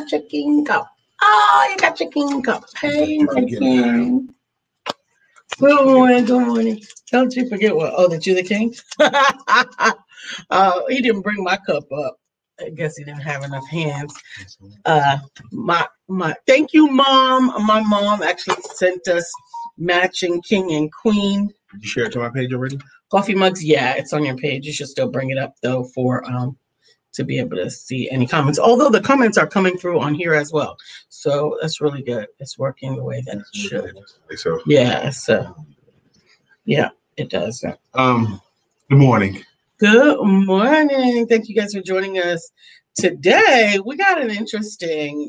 got your king cup. Oh, you got your king cup. Hey, my king. Good morning. Good morning. Don't you forget what? Oh, that you the king? He didn't bring my cup up. I guess he didn't have enough hands. Thank you, Mom. My mom actually sent us matching king and queen. Did you share it to my page already? Coffee mugs, yeah, it's on your page. You should still bring it up though for to be able to see any comments. Although the comments are coming through on here as well, so that's really good. It's working the way that it should. So yeah, it does. Good morning. Good morning. Thank you guys for joining us today. We got an interesting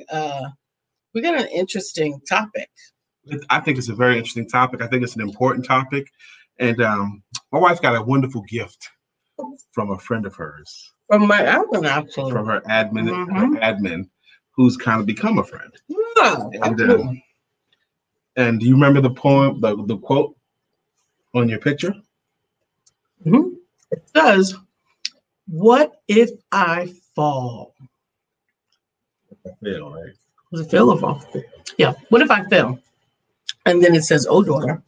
topic. I think it's a very interesting topic. I think it's an important topic. And my wife got a wonderful gift from a friend of hers. From my admin, absolutely. From her admin, who's kind of become a friend. Oh, and do you remember the poem, the quote on your picture? Mm-hmm. It says, "What if I fall?" I fail, right? Was it fail or fall? Yeah. What if I fail? And then it says, "Oh, daughter,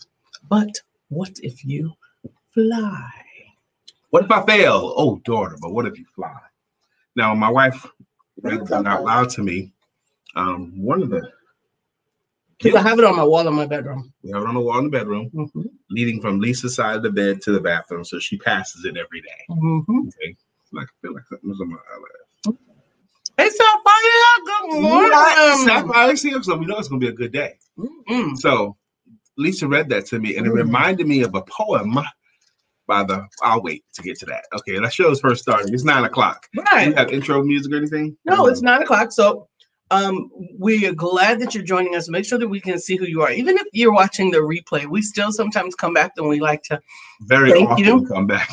but what if you fly?" What if I fail? Oh, daughter, but what if you fly? Now, my wife read it out loud to me. One of the kids, I have it on my wall in my bedroom. You have it on the wall in the bedroom, leading from Lisa's side of the bed to the bathroom. So she passes it every day. Okay. Like, I feel like something's on my eyelid. Hey, Sapphire, good morning. Sapphire, so we know it's going to be a good day. So Lisa read that to me, and it reminded me of a poem by the. I'll wait to get to that. Okay, that show's first starting. It's 9 o'clock. Right. Do you have intro music or anything? No, it's 9 o'clock. So, we are glad that you're joining us. Make sure that we can see who you are, even if you're watching the replay. We still sometimes come back, and we like to come back.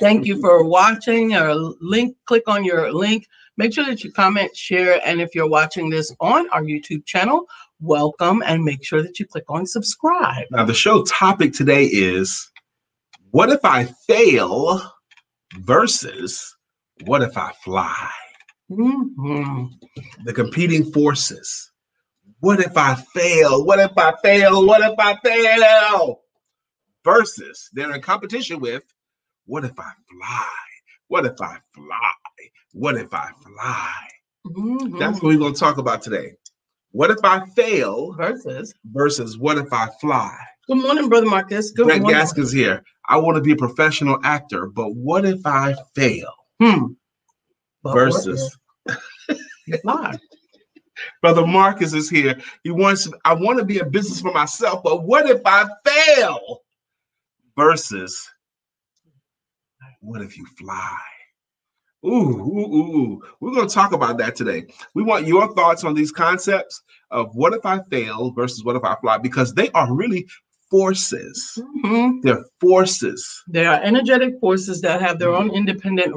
Thank you for watching. Our link. Click on your link. Make sure that you comment, share, and if you're watching this on our YouTube channel, welcome, and make sure that you click on subscribe. Now, the show topic today is what if I fail versus what if I fly? The competing forces. What if I fail? What if I fail? What if I fail? Versus they're in competition with what if I fly? What if I fly? What if I fly? That's what we're going to talk about today. What if I fail versus what if I fly? Good morning, Brother Marcus. Good morning. Brett Gaskin's here. I want to be a professional actor, but what if I fail? Versus fly. Brother Marcus is here. He wants. I want to be a business for myself, but what if I fail? Versus what if you fly? We're going to talk about that today. We want your thoughts on these concepts of what if I fail versus what if I fly, because they are really forces. They're forces. They are energetic forces that have their own independent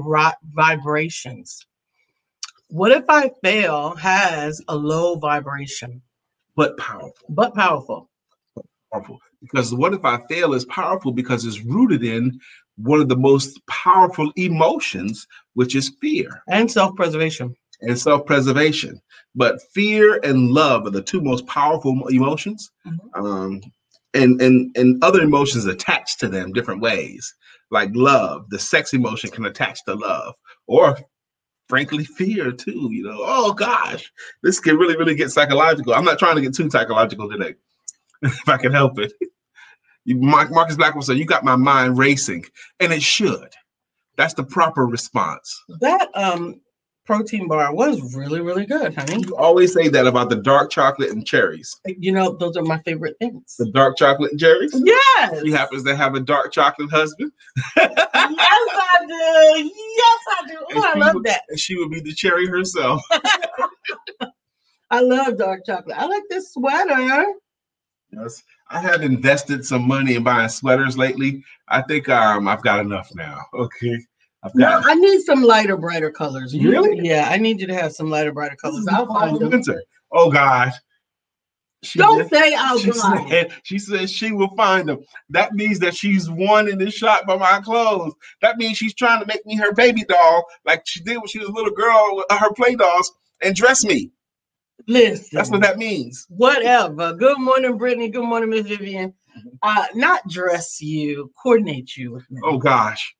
vibrations. What if I fail has a low vibration. But powerful. Because what if I fail is powerful because it's rooted in one of the most powerful emotions, which is fear. And self-preservation. But fear and love are the two most powerful emotions, and other emotions attached to them different ways. Like love, the sex emotion can attach to love, or frankly, fear too. You know, oh gosh, this can really, really get psychological. I'm not trying to get too psychological today, if I can help it. Marcus Blackwell said, "You got my mind racing," and it should. That's the proper response. That protein bar was really, really good, honey. You always say that about the dark chocolate and cherries. You know, those are my favorite things. The dark chocolate and cherries? Yes. She happens to have a dark chocolate husband. Yes, I do. Oh, I love that. And she would be the cherry herself. I love dark chocolate. I like this sweater. Yes. I have invested some money in buying sweaters lately. I think I've got enough now. Okay. I need some lighter, brighter colors. Really? Yeah, I need you to have some lighter, brighter colors. I'll find them. Winter. Oh, God. Don't say I'll find them. She said she will find them. That means that she's won in this shot by my clothes. That means she's trying to make me her baby doll, like she did when she was a little girl with her play dolls, and dress me. Listen, that's what that means. Whatever. Good morning, Brittany. Good morning, Miss Vivian. Not dress you, coordinate you with me. Oh gosh,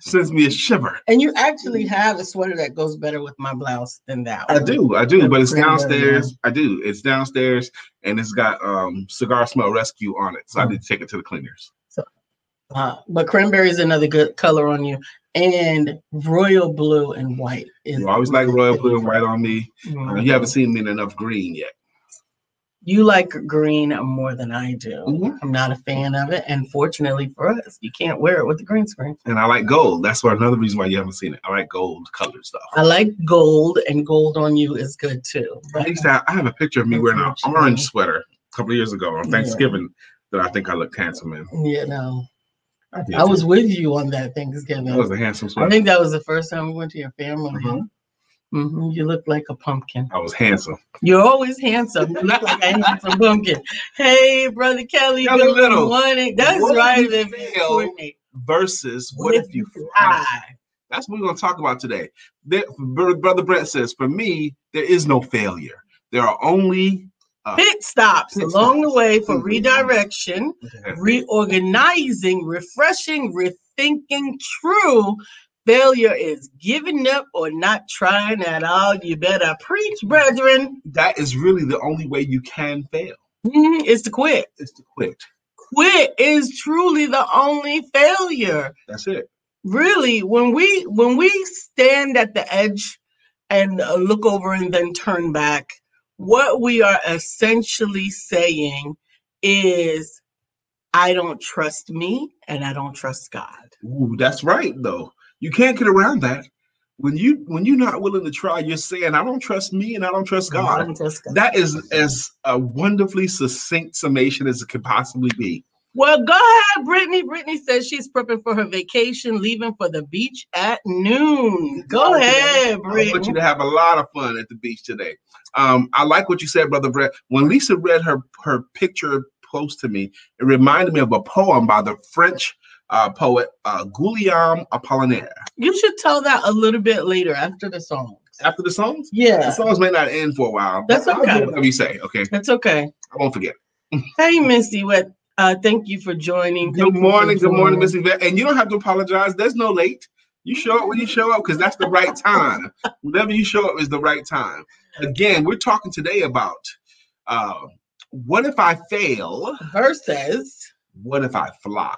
sends me a shiver. And you actually have a sweater that goes better with my blouse than that one. I do, but it's downstairs. I do. It's downstairs, and it's got Cigar Smell Rescue on it, so I need to take it to the cleaners. So, but cranberry is another good color on you. And royal blue and white. You always like royal blue and white on me. Mm-hmm. You haven't seen me in enough green yet. You like green more than I do. Mm-hmm. I'm not a fan of it. And fortunately for us, you can't wear it with the green screen. And I like gold. That's why another reason why you haven't seen it. I like gold colored stuff. I like gold, and gold on you is good too. Right? I have a picture of me wearing an orange sweater a couple of years ago on Thanksgiving that I think I looked handsome in. Yeah, no. I was with you on that Thanksgiving. That was a handsome sweater. I think that was the first time we went to your family. Mm-hmm. Mm-hmm. You looked like a pumpkin. I was handsome. You're always handsome. You look like a handsome pumpkin. Hey, Brother Kelly. Good morning. That's what right. If you versus what if you fly? That's what we're going to talk about today. Brother Brett says, for me, there is no failure. There are only pit stops along the way for redirection, reorganizing, refreshing, rethinking. True failure is giving up or not trying at all. You better preach, brethren. That is really the only way you can fail. Mm-hmm. It's to quit. It's to quit. Quit is truly the only failure. That's it. Really, when we stand at the edge and look over and then turn back, what we are essentially saying is, I don't trust me and I don't trust God. Ooh, that's right, though. You can't get around that. When you're not willing to try, you're saying, I don't trust me and I don't trust God. That is as a wonderfully succinct summation as it could possibly be. Well, go ahead, Brittany. Brittany says she's prepping for her vacation, leaving for the beach at noon. Go ahead, Brittany. I want you to have a lot of fun at the beach today. I like what you said, Brother Brett. When Lisa read her picture post to me, it reminded me of a poem by the French poet Guillaume Apollinaire. You should tell that a little bit later after the song. After the songs? Yeah. The songs may not end for a while. That's okay. I'll do whatever you say, okay? That's okay. I won't forget. Hey, Miss DeWitt. Thank you for joining. Good morning, Miss Yvette. And you don't have to apologize. There's no late. You show up when you show up because that's the right time. Whenever you show up is the right time. Again, we're talking today about what if I fail? Versus what if I fly?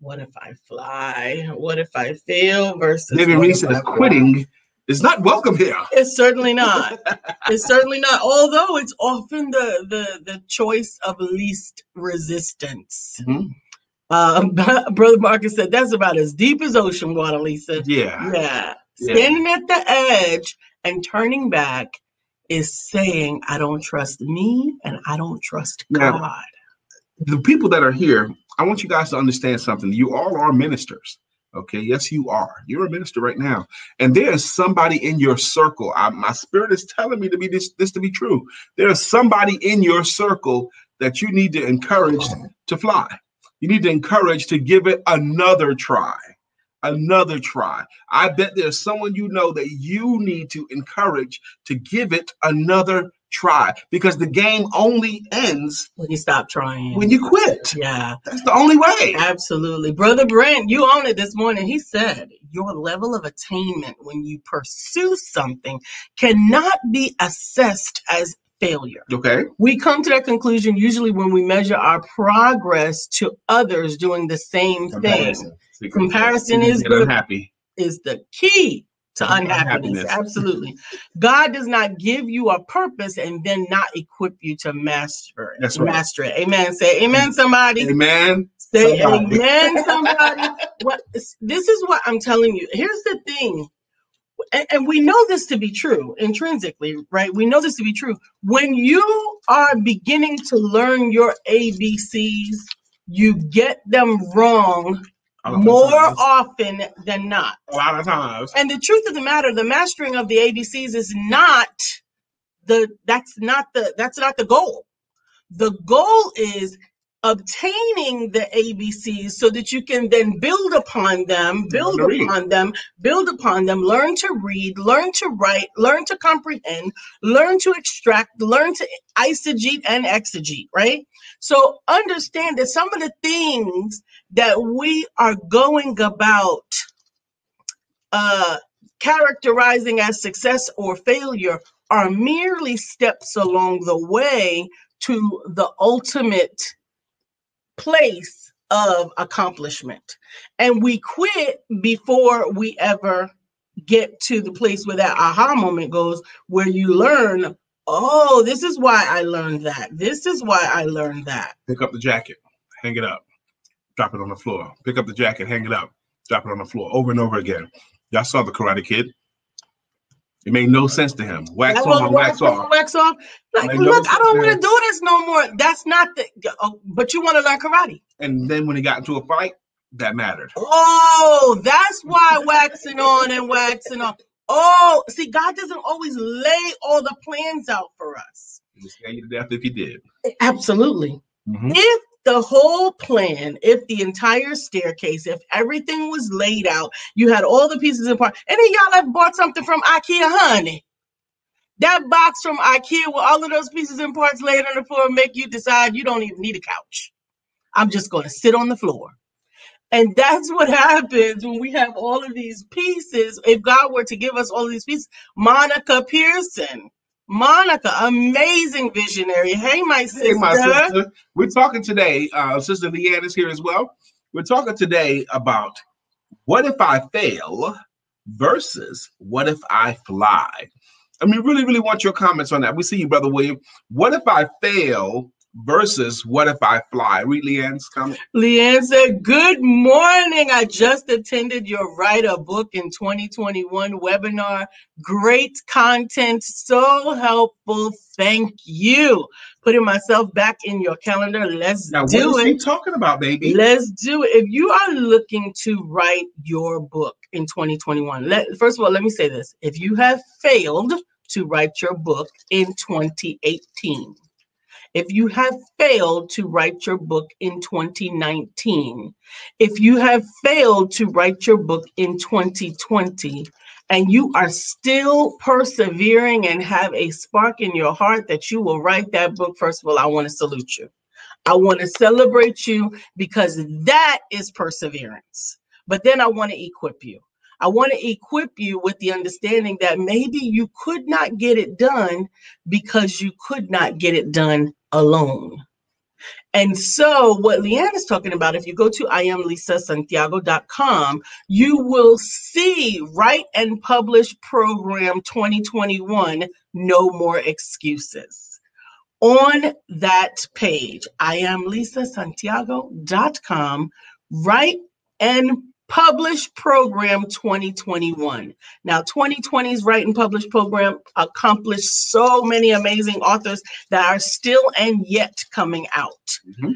What if I fly? What if I fail? Versus maybe reason of quitting is not welcome here. It's certainly not. It's certainly not. Although it's often the choice of least resistance. Mm-hmm. Brother Marcus said that's about as deep as ocean water, Lisa. Yeah. Standing at the edge and turning back is saying, I don't trust me and I don't trust God. Now, the people that are here, I want you guys to understand something. You all are ministers. Okay. Yes, you are. You're a minister right now. And there is somebody in your circle. My spirit is telling me to be this to be true. There is somebody in your circle that you need to encourage to fly. You need to encourage to give it another try. Another try. I bet there's someone you know that you need to encourage to give it another try, because the game only ends when you stop trying, when you quit. Yeah, that's the only way. Absolutely. Brother Brent, you own it this morning. He said your level of attainment when you pursue something cannot be assessed as failure. Okay. We come to that conclusion usually when we measure our progress to others doing the same thing. Comparison is the key to unhappiness. Absolutely. God does not give you a purpose and then not equip you to master it. That's right. Master it. Amen. Say amen, somebody. Amen. Say somebody. Amen, somebody. This is what I'm telling you. Here's the thing. And we know this to be true intrinsically, right? We know this to be true. When you are beginning to learn your ABCs, you get them wrong more often than not. A lot of times. And the truth of the matter, the mastering of the ABCs is not the, that's not the goal. The goal is obtaining the ABCs so that you can then build upon them, learn to read, learn to write, learn to comprehend, learn to extract, learn to eisegete and exegete, right? So understand that some of the things that we are going about characterizing as success or failure are merely steps along the way to the ultimate place of accomplishment, and we quit before we ever get to the place where that aha moment goes, where you learn, oh, this is why I learned that, this is why I learned that. Pick up the jacket, hang it up, drop it on the floor. Pick up the jacket, hang it up, drop it on the floor, over and over again. Y'all saw The Karate Kid. It made no sense to him. Wax on, wax off. Wax off. Like, look, I don't want to do this no more. That's not the, oh, but you want to learn karate. And then when he got into a fight, that mattered. Oh, that's why waxing on and waxing off. Oh, see, God doesn't always lay all the plans out for us. He'd scare you to death if he did. Absolutely. Mm-hmm. If the whole plan, if the entire staircase, if everything was laid out, you had all the pieces in part, and then y'all have bought something from IKEA, honey. That box from IKEA with all of those pieces and parts laid on the floor make you decide you don't even need a couch. I'm just going to sit on the floor. And that's what happens when we have all of these pieces. If God were to give us all of these pieces, Monica Pearson. Monica, amazing visionary. Hey, my sister. Hey, my sister. We're talking today. Sister Leanne is here as well. We're talking today about what if I fail versus what if I fly? I mean, really, really want your comments on that. We see you, Brother William. What if I fail versus what if I fly? Read Leanne's comment. Leanne said, good morning. I just attended your Write a Book in 2021 webinar. Great content. So helpful. Thank you. Putting myself back in your calendar. Let's now, do it. What is she talking about, baby? Let's do it. If you are looking to write your book in 2021, first of all, let me say this. If you have failed to write your book in 2018, if you have failed to write your book in 2019, if you have failed to write your book in 2020, and you are still persevering and have a spark in your heart that you will write that book, first of all, I want to salute you. I want to celebrate you because that is perseverance. But then I want to equip you. I want to equip you with the understanding that maybe you could not get it done because you could not get it done alone. And so what Leanne is talking about, if you go to IamLisaSantiago.com, you will see Write and Publish Program 2021, No More Excuses. On that page, IamLisaSantiago.com, Write and Publish Program 2021. Now, 2020's Write and Publish Program accomplished so many amazing authors that are still and yet coming out. Mm-hmm.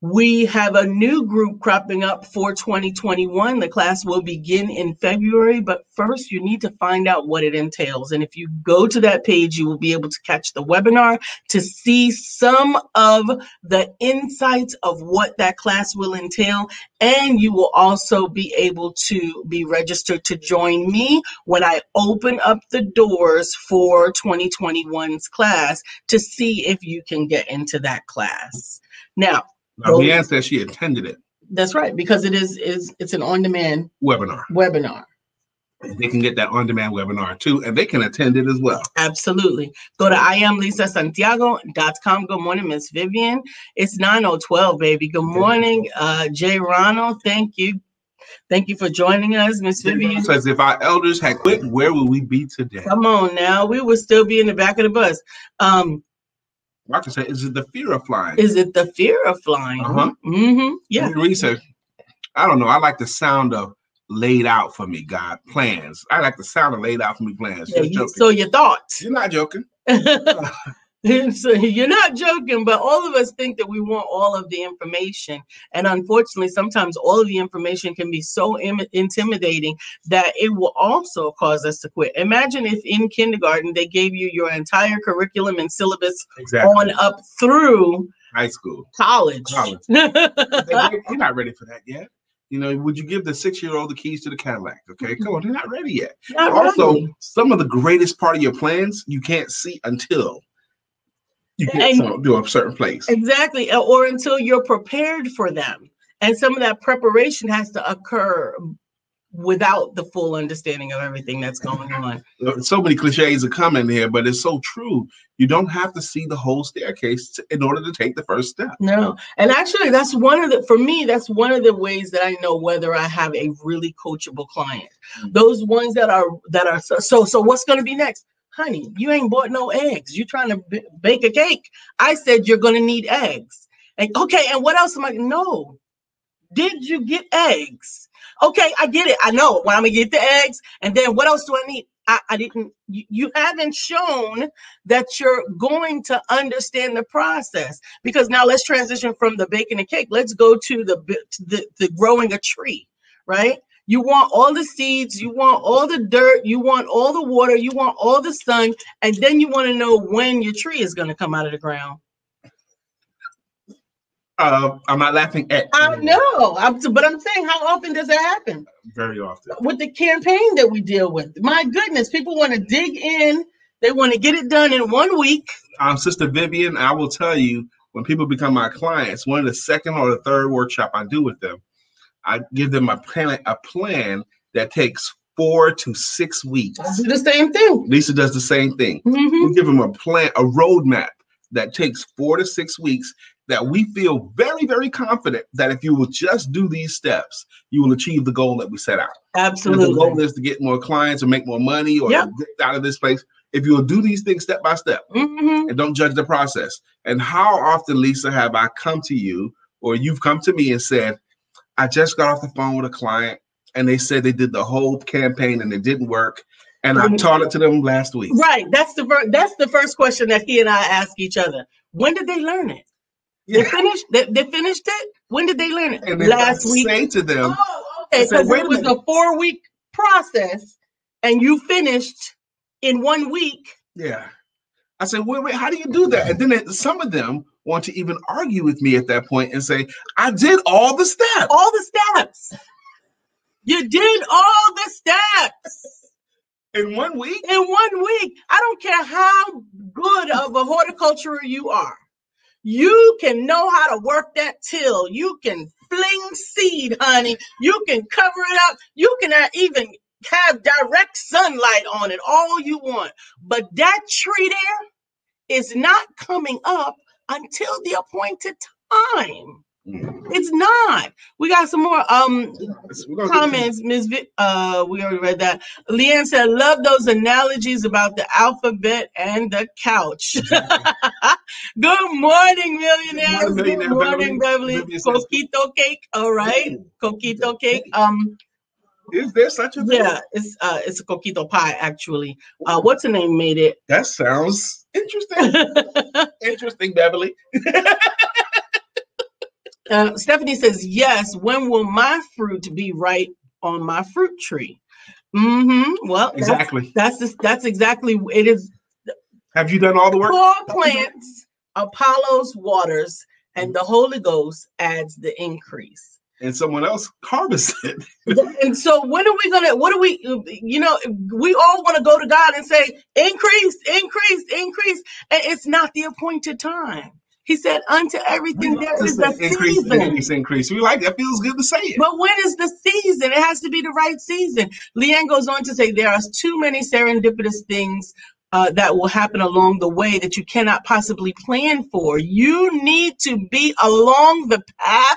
We have a new group cropping up for 2021. The class will begin in February, but first you need to find out what it entails. And if you go to that page, you will be able to catch the webinar to see some of the insights of what that class will entail. And you will also be able to be registered to join me when I open up the doors for 2021's class to see if you can get into that class. Now Leanne says she attended it. That's right, because it's an on-demand webinar. They can get that on-demand webinar too, and they can attend it as well. Absolutely. Go to IamLisaSantiago.com. Good morning, Miss Vivian. It's 9:12, baby. Good morning, Jay Ronald. Thank you. Thank you for joining us, Miss Vivian. Says, if our elders had quit, where would we be today? Come on now. We would still be in the back of the bus. I can say, is it the fear of flying? Is it the fear of flying? Uh-huh. Mm-hmm. Yeah. Research. I don't know. I like the sound of laid out for me, God, plans. I like the sound of laid out for me, plans. Yeah, so your thoughts. You're not joking. So you're not joking, but all of us think that we want all of the information. And unfortunately, sometimes all of the information can be so intimidating that it will also cause us to quit. Imagine if in kindergarten, they gave you your entire curriculum and syllabus on up through High school. College. They're not ready for that yet. You know, would you give the 6-year-old the keys to the Cadillac? Okay, come on, they're not ready yet. Not also, ready. Some of the greatest part of your plans you can't see until you get to a certain place. Exactly, or until you're prepared for them. And some of that preparation has to occur without the full understanding of everything that's going on. So many cliches are coming here, but it's so true. You don't have to see the whole staircase in order to take the first step. No. And actually, that's one of the, for me, that's one of the ways that I know whether I have a really coachable client. Those ones that are so what's going to be next? Honey, you ain't bought no eggs. You're trying to bake a cake. I said, you're going to need eggs. And okay. And what else am I? No. Did you get eggs? Okay, I get it. I know when I'm gonna get the eggs, and then what else do I need? I didn't. You haven't shown that you're going to understand the process, because now let's transition from the baking a cake. Let's go to the growing a tree, right? You want all the seeds, you want all the dirt, you want all the water, you want all the sun, and then you want to know when your tree is going to come out of the ground. I'm not laughing at. I know, but I'm saying, how often does that happen? Very often. With the campaign that we deal with, my goodness, people want to dig in. They want to get it done in 1 week. Sister Vivian, I will tell you, when people become my clients, one of the second or the third workshop I do with them, I give them a plan that takes 4 to 6 weeks. I do the same thing. Lisa does the same thing. Mm-hmm. We give them a plan, a roadmap that takes 4 to 6 weeks. That we feel very, very confident that if you will just do these steps, you will achieve the goal that we set out. Absolutely. If the goal is to get more clients or make more money or get out of this place, if you will do these things step by step and don't judge the process. And how often, Lisa, have I come to you or you've come to me and said, I just got off the phone with a client and they said they did the whole campaign and it didn't work. And I taught it to them last week. Right. That's the first question that he and I ask each other. When did they learn it? Yeah. They finished it? When did they learn it? And last week. Say to them. Oh, okay. Because it was a 4-week process and you finished in 1 week. Yeah. I said, wait, how do you do that? And then some of them want to even argue with me at that point and say, I did all the steps. All the steps. You did all the steps. In 1 week? In 1 week. I don't care how good of a horticulturer you are. You can know how to work that till. You can fling seed, honey. You can cover it up. You can even have direct sunlight on it all you want. But that tree there is not coming up until the appointed time. It's not. We got some more comments. Ms. We already read that. Leanne said, love those analogies about the alphabet and the couch. Good morning, millionaires. Good morning, Beverly. Coquito cake. All right. Coquito cake. Is there such a thing? Yeah, it's a coquito pie, actually. What's the name made it? That sounds interesting. Interesting, Beverly. Stephanie says, yes, when will my fruit be ripe on my fruit tree? Mm-hmm. Well, exactly. That's exactly it is. Have you done all the work? Paul plants, Apollo's waters, and the Holy Ghost adds the increase. And someone else harvests it. And so when are we going to, we all want to go to God and say, increase, increase, increase. And it's not the appointed time. He said, unto everything there is a season. Increase. We like that. Feels good to say it. But when is the season? It has to be the right season. Leanne goes on to say, there are too many serendipitous things that will happen along the way that you cannot possibly plan for. You need to be along the path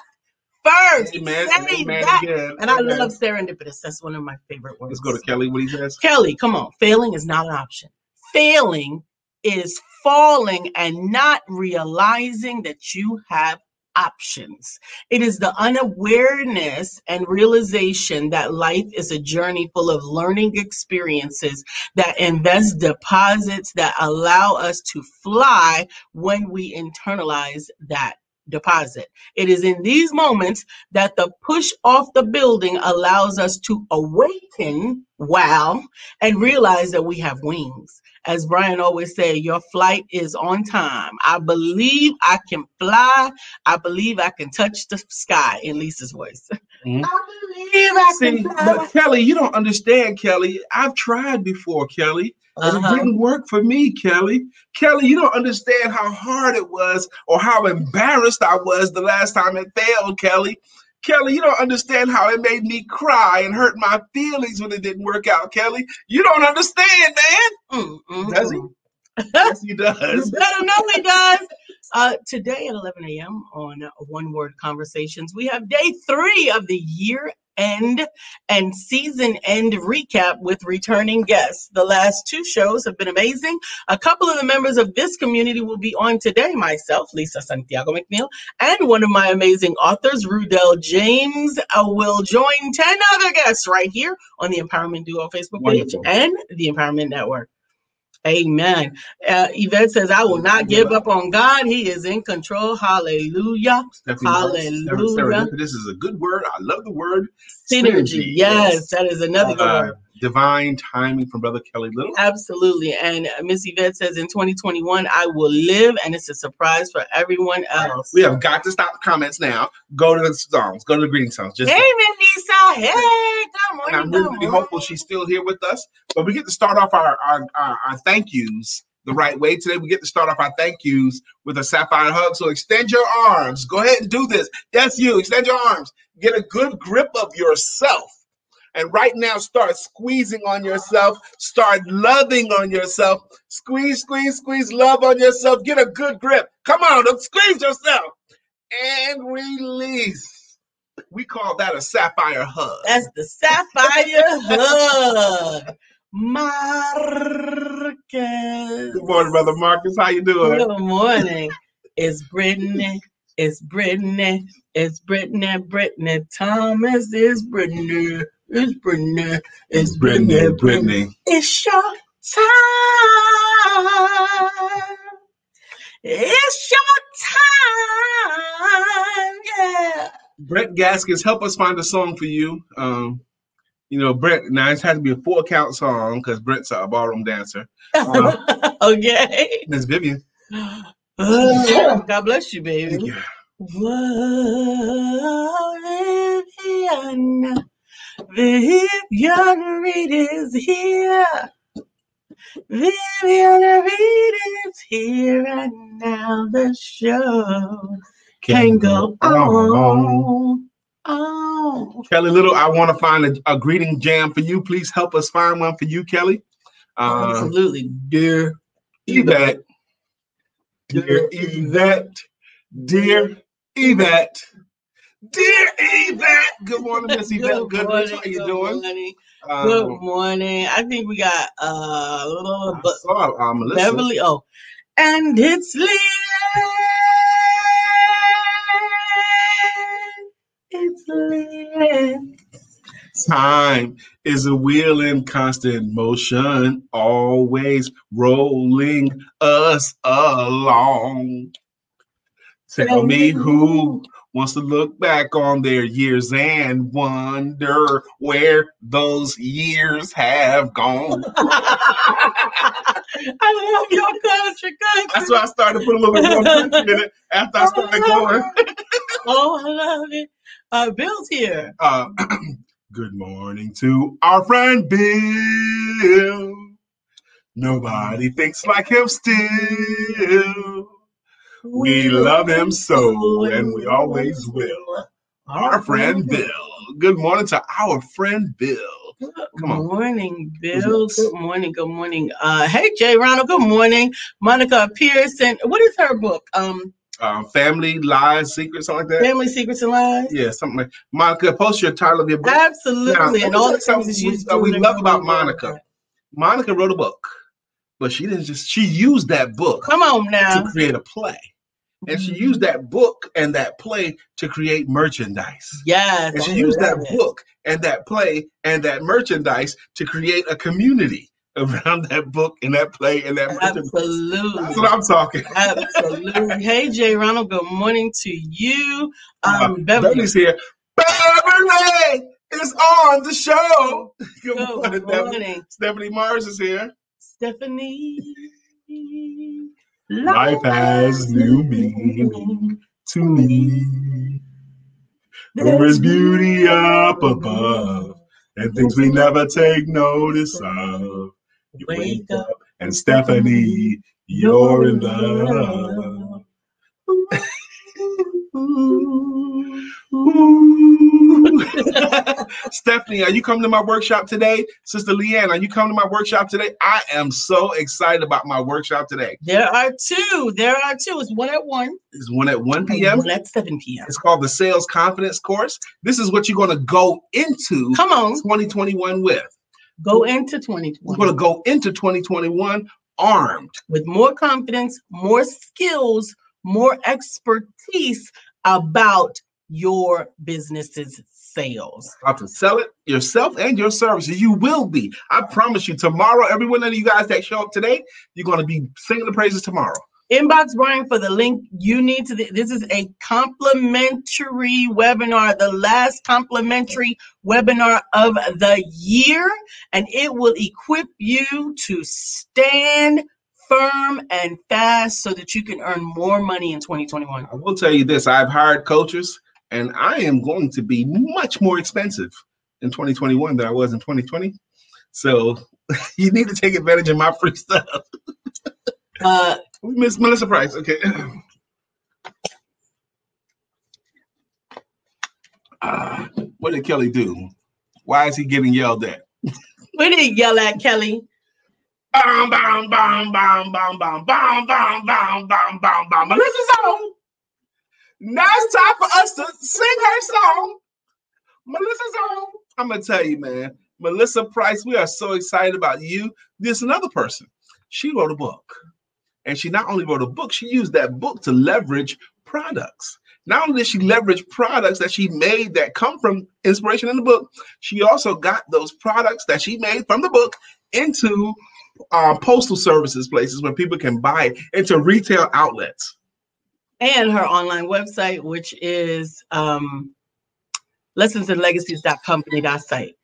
first. Amen. Amen. Again. And amen. I love serendipitous. That's one of my favorite words. Let's go to Kelly. What do you guys? Kelly, come on. Failing is not an option. Failing is falling and not realizing that you have options. It is the unawareness and realization that life is a journey full of learning experiences that invest deposits that allow us to fly when we internalize that deposit. It is in these moments that the push off the building allows us to awaken, wow, and realize that we have wings. As Brian always said, your flight is on time. I believe I can fly. I believe I can touch the sky, in Lisa's voice. Mm-hmm. I believe I can fly. But Kelly, you don't understand, Kelly. I've tried before, Kelly. It didn't work for me, Kelly. Kelly, you don't understand how hard it was or how embarrassed I was the last time it failed, Kelly. Kelly, you don't understand how it made me cry and hurt my feelings when it didn't work out, Kelly. You don't understand, man. Mm-hmm. Does he? Yes, he does. I know he does. Today at 11 a.m. on One Word Conversations, we have day 3 of the year end and season end recap with returning guests. The last 2 shows have been amazing. A couple of the members of this community will be on today. Myself, Lisa Santiago McNeil, and one of my amazing authors, Rudell James, will join 10 other guests right here on the Empowerment Duo Facebook page and the Empowerment Network. Amen. Yvette says, I will not give up on God. He is in control. Hallelujah. Stephanie, hallelujah. This is a good word. I love the word. Synergy. Yes, that is another good word. Divine timing from Brother Kelly Little. Absolutely. And Miss Yvette says, in 2021, I will live, and it's a surprise for everyone else. We have got to stop the comments now. Go to the songs. Go to the greeting songs. Just hey, Melissa. Hey, come on. And I'm really hopeful she's still here with us. But we get to start off our thank yous the right way. Today, we get to start off our thank yous with a sapphire hug. So extend your arms. Go ahead and do this. That's you. Extend your arms. Get a good grip of yourself. And right now, start squeezing on yourself. Start loving on yourself. Squeeze, squeeze, squeeze. Love on yourself. Get a good grip. Come on, don't squeeze yourself. And release. We call that a sapphire hug. That's the sapphire hug. Marcus. Good morning, Brother Marcus. How you doing? Good morning. It's Brittany. It's Brittany. It's Brittany. Brittany Thomas is Brittany. It's Brittany. It's Brittany. Brittany. It's your time. It's your time. Yeah. Brett Gaskins, help us find a song for you. You know, Brett. Now it has to be a 4-count song because Brett's a ballroom dancer. Okay. Miss Vivian. Oh, God bless you, baby. Yeah. Whoa, Vivian. Vivian Reed is here. Vivian Reed is here, and now the show can go on. Oh, Kelly Little, I want to find a greeting jam for you. Please help us find one for you, Kelly. Absolutely, dear Yvette. Dear Yvette. Dear Yvette. Dear Yvette, good morning, Miss Yvette. Good morning. How you doing? Morning. Good morning. I think we got Beverly. Oh, and it's Leanne. It's Leanne. Time is a wheel in constant motion, always rolling us along. Tell me who wants to look back on their years and wonder where those years have gone. I love your country. That's why I started to put a little bit more country in it after I started going. Oh, I love it. Bill's here. Good morning to our friend Bill. Nobody thinks like him still. We love him so, and we always will. Our friend Bill. Good morning to our friend Bill. Good morning, Bill. Good morning. Good morning. Hey, Jay Ronald. Good morning, Monica Pearson. What is her book? Family Lies, Secrets, something like that. Family Secrets and Lies. Yeah, something like. Monica, post your title of your book. Absolutely, now, and all the things that we love about Monica. Monica wrote a book, but she didn't just. She used that book. Come on now. To create a play. And she used that book and that play to create merchandise. Yes. And she used that book and that play and that merchandise to create a community around that book and that play and that merchandise. Absolutely. That's what I'm talking. Absolutely. Hey, Jay Ronald, good morning to you. Beverly's here. Beverly is on the show. Good morning, Beverly. Stephanie Mars is here. Stephanie. Life has new meaning to me. There is beauty up above and things we never take notice of. You wake up and Stephanie, you're in love. Stephanie, are you coming to my workshop today? Sister Leanne, are you coming to my workshop today? I am so excited about my workshop today. There are two. It's one at 1. It's one at 1 p.m. One at 7 p.m. It's called the Sales Confidence Course. This is what you're going to go into 2021 with. Go into 2021. We're going to go into 2021 armed. With more confidence, more skills, more expertise about your business's sales. How to sell it yourself and your services. You will be. I promise you, tomorrow, every one of you guys that show up today, you're going to be singing the praises tomorrow. Inbox Brian for the link you need to. This is a complimentary webinar, the last complimentary webinar of the year, and it will equip you to stand firm and fast so that you can earn more money in 2021. I will tell you this. I've hired coaches, and I am going to be much more expensive in 2021 than I was in 2020. So you need to take advantage of my free stuff. Miss Melissa Price, okay. What did Kelly do? Why is he getting yelled at? We didn't yell at Kelly. Bom, bom, bom, bom, bom, bom, bom, bom, bom, bom, bom, bom. Melissa's on. Now it's time for us to sing her song. Melissa's on. I'm going to tell you, man. Melissa Price, we are so excited about you. There's another person. She wrote a book. And she not only wrote a book, she used that book to leverage products. Not only did she leverage products that she made that come from inspiration in the book, she also got those products that she made from the book into postal services, places where people can buy it, into retail outlets. And her online website, which is lessonsandlegacies.company.site.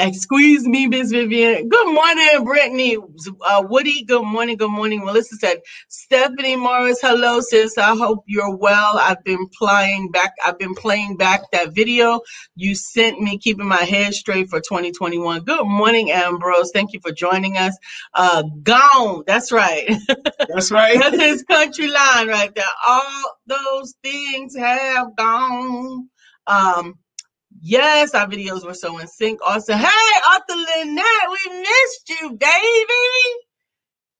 Excuse me, Miss Vivian. Good morning, Brittany. Woody, good morning. Good morning. Melissa said, Stephanie Morris, hello, sis. I hope you're well. I've been playing back that video you sent me, keeping my head straight for 2021. Good morning, Ambrose. Thank you for joining us. Gone. That's right. That's right. That's his country line right there. All those things have gone. Yes, our videos were so in sync. Also, hey, Arthur Lynette, we missed you, baby.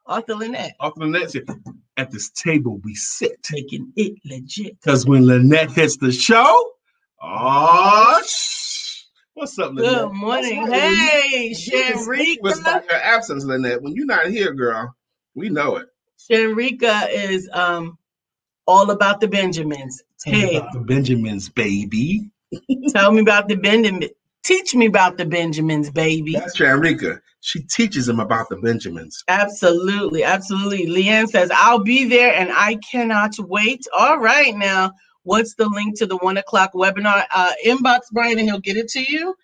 Arthur Lynette, at this table we sit. Taking it legit. Because when Lynette hits the show, oh, what's up, Lynette? Good morning. Hey, Shanrika. What's about your absence, Lynette? When you're not here, girl, we know it. Shanrika is all about the Benjamins. Hey. About the Benjamins, baby. Tell me about the Benjamins. Teach me about the Benjamins, baby. That's Shanrika. She teaches them about the Benjamins. Absolutely. Absolutely. Leanne says, I'll be there and I cannot wait. All right. Now, what's the link to the 1 o'clock webinar? Inbox Brian and he'll get it to you.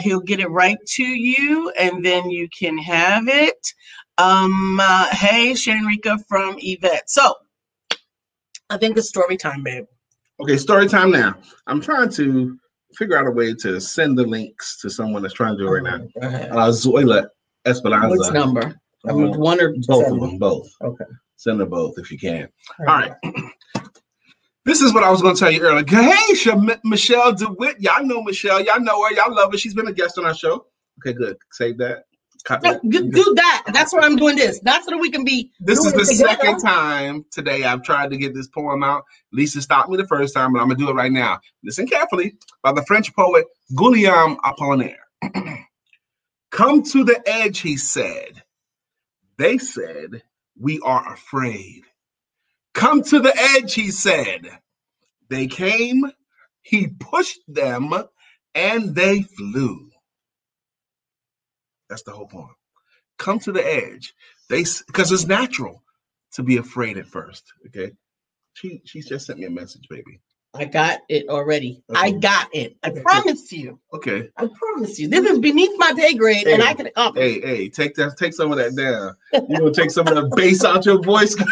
He'll get it right to you and then you can have it. Hey, Shanrika from Yvette. So I think it's story time, babe. Okay, story time now. I'm trying to figure out a way to send the links to someone that's trying to do it right now. Zoila Esperanza. What's number? One or both seven. Of them, both. Okay. Send them both if you can. All right. This is what I was going to tell you earlier. Hey, Michelle DeWitt. Y'all know Michelle. Y'all know her. Y'all love her. She's been a guest on our show. Okay, good. Save that. No, do that. That's why I'm doing this. That's so that we can be. This is the second time today I've tried to get this poem out. Lisa stopped me the first time, but I'm going to do it right now. Listen carefully. By the French poet Guillaume Apollinaire. Come to the edge, he said. They said, we are afraid. Come to the edge, he said. They came, he pushed them, and they flew. That's the whole point. Come to the edge. Because it's natural to be afraid at first. Okay. She just sent me a message, baby. I got it already. Okay. I got it. I promise you. Okay. I promise you. This is beneath my pay grade, and I can accomplish. Hey, take that. Take some of that down. You're gonna take some of the bass out your voice. Take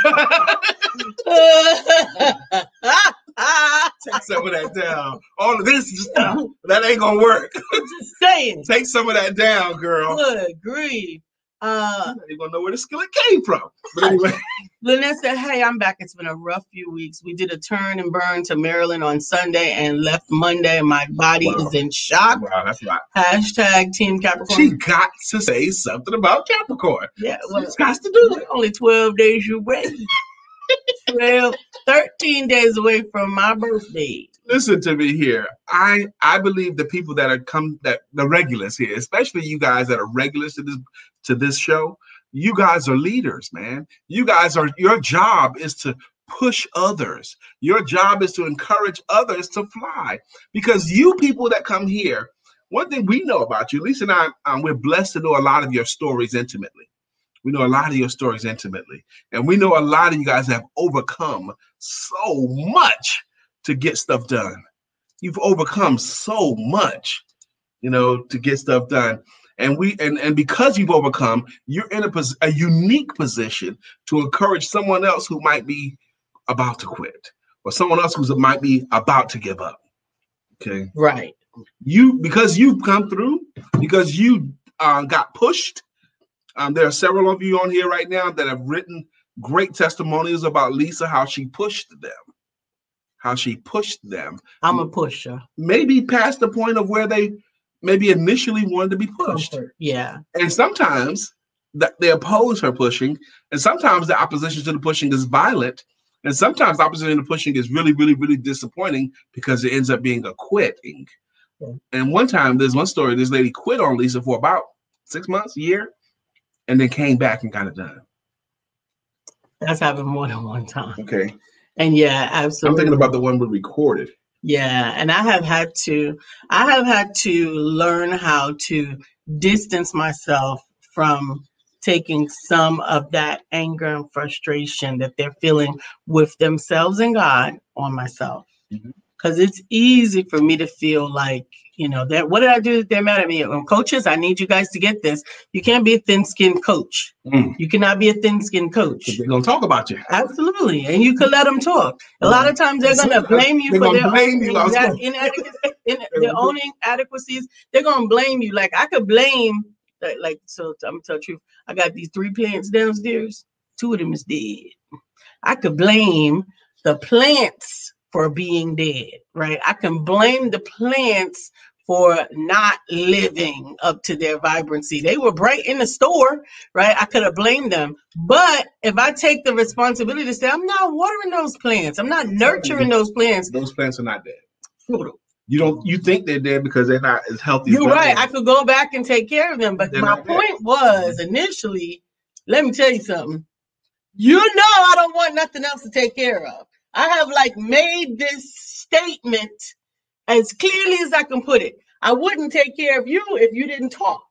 some of that down. All of this stuff that ain't gonna work. I'm just saying. Take some of that down, girl. Good grief. You're not even gonna know where the skillet came from. But anyway. Vanessa, hey, I'm back. It's been a rough few weeks. We did a turn and burn to Maryland on Sunday and left Monday. My body is in shock. Wow, that's right. Hashtag Team Capricorn. She got to say something about Capricorn. Yeah, well, she's got to do it. Only 12 days you wait. 13 days away from my birthday. Listen to me here. I believe the people that are the regulars here, especially you guys that are regulars to this show, you guys are leaders, man. You guys are, your job is to push others. Your job is to encourage others to fly, because you people that come here, one thing we know about you, Lisa and I, we're blessed to know a lot of your stories intimately. We know a lot of your stories intimately, and we know a lot of you guys have overcome so much to get stuff done. You've overcome so much, you know, to get stuff done. And because you've overcome, you're in a unique position to encourage someone else who might be about to quit, or someone else who might be about to give up. Okay. Right. Because you've come through, because you got pushed. There are several of you on here right now that have written great testimonials about Lisa, how she pushed them. I'm a pusher. Maybe past the point of where they maybe initially wanted to be pushed. Comfort. Yeah. And sometimes they oppose her pushing. And sometimes the opposition to the pushing is violent. And sometimes the opposition to pushing is really, really, really disappointing, because it ends up being a quitting. Yeah. And one time, there's one story, this lady quit on Lisa for about 6 months, a year, and then came back and got it done. That's happened more than one time. Okay. And yeah, absolutely. I'm thinking about the one we recorded. Yeah, and I have had to learn how to distance myself from taking some of that anger and frustration that they're feeling with themselves and God on myself. Mm-hmm. Because it's easy for me to feel like, you know, that what did I do? They're mad at me. Coaches, I need you guys to get this. You can't be a thin-skinned coach. Mm. You cannot be a thin-skinned coach. They're gonna talk about you. Absolutely, and you could let them talk. A lot of times they're gonna blame you for their own inadequacies. They're gonna blame you. Like I could blame, like so. I'm gonna tell the truth. I got these 3 plants downstairs. 2 of them is dead. I could blame the plants for being dead, right? I can blame the plants for not living up to their vibrancy. They were bright in the store, right? I could have blamed them. But if I take the responsibility to say, I'm not watering those plants, I'm not nurturing those plants. Those plants are not dead. You think they're dead because they're not as healthy. You're right. I could go back and take care of them. But my point was initially, let me tell you something. You know I don't want nothing else to take care of. I have like made this statement as clearly as I can put it. I wouldn't take care of you if you didn't talk.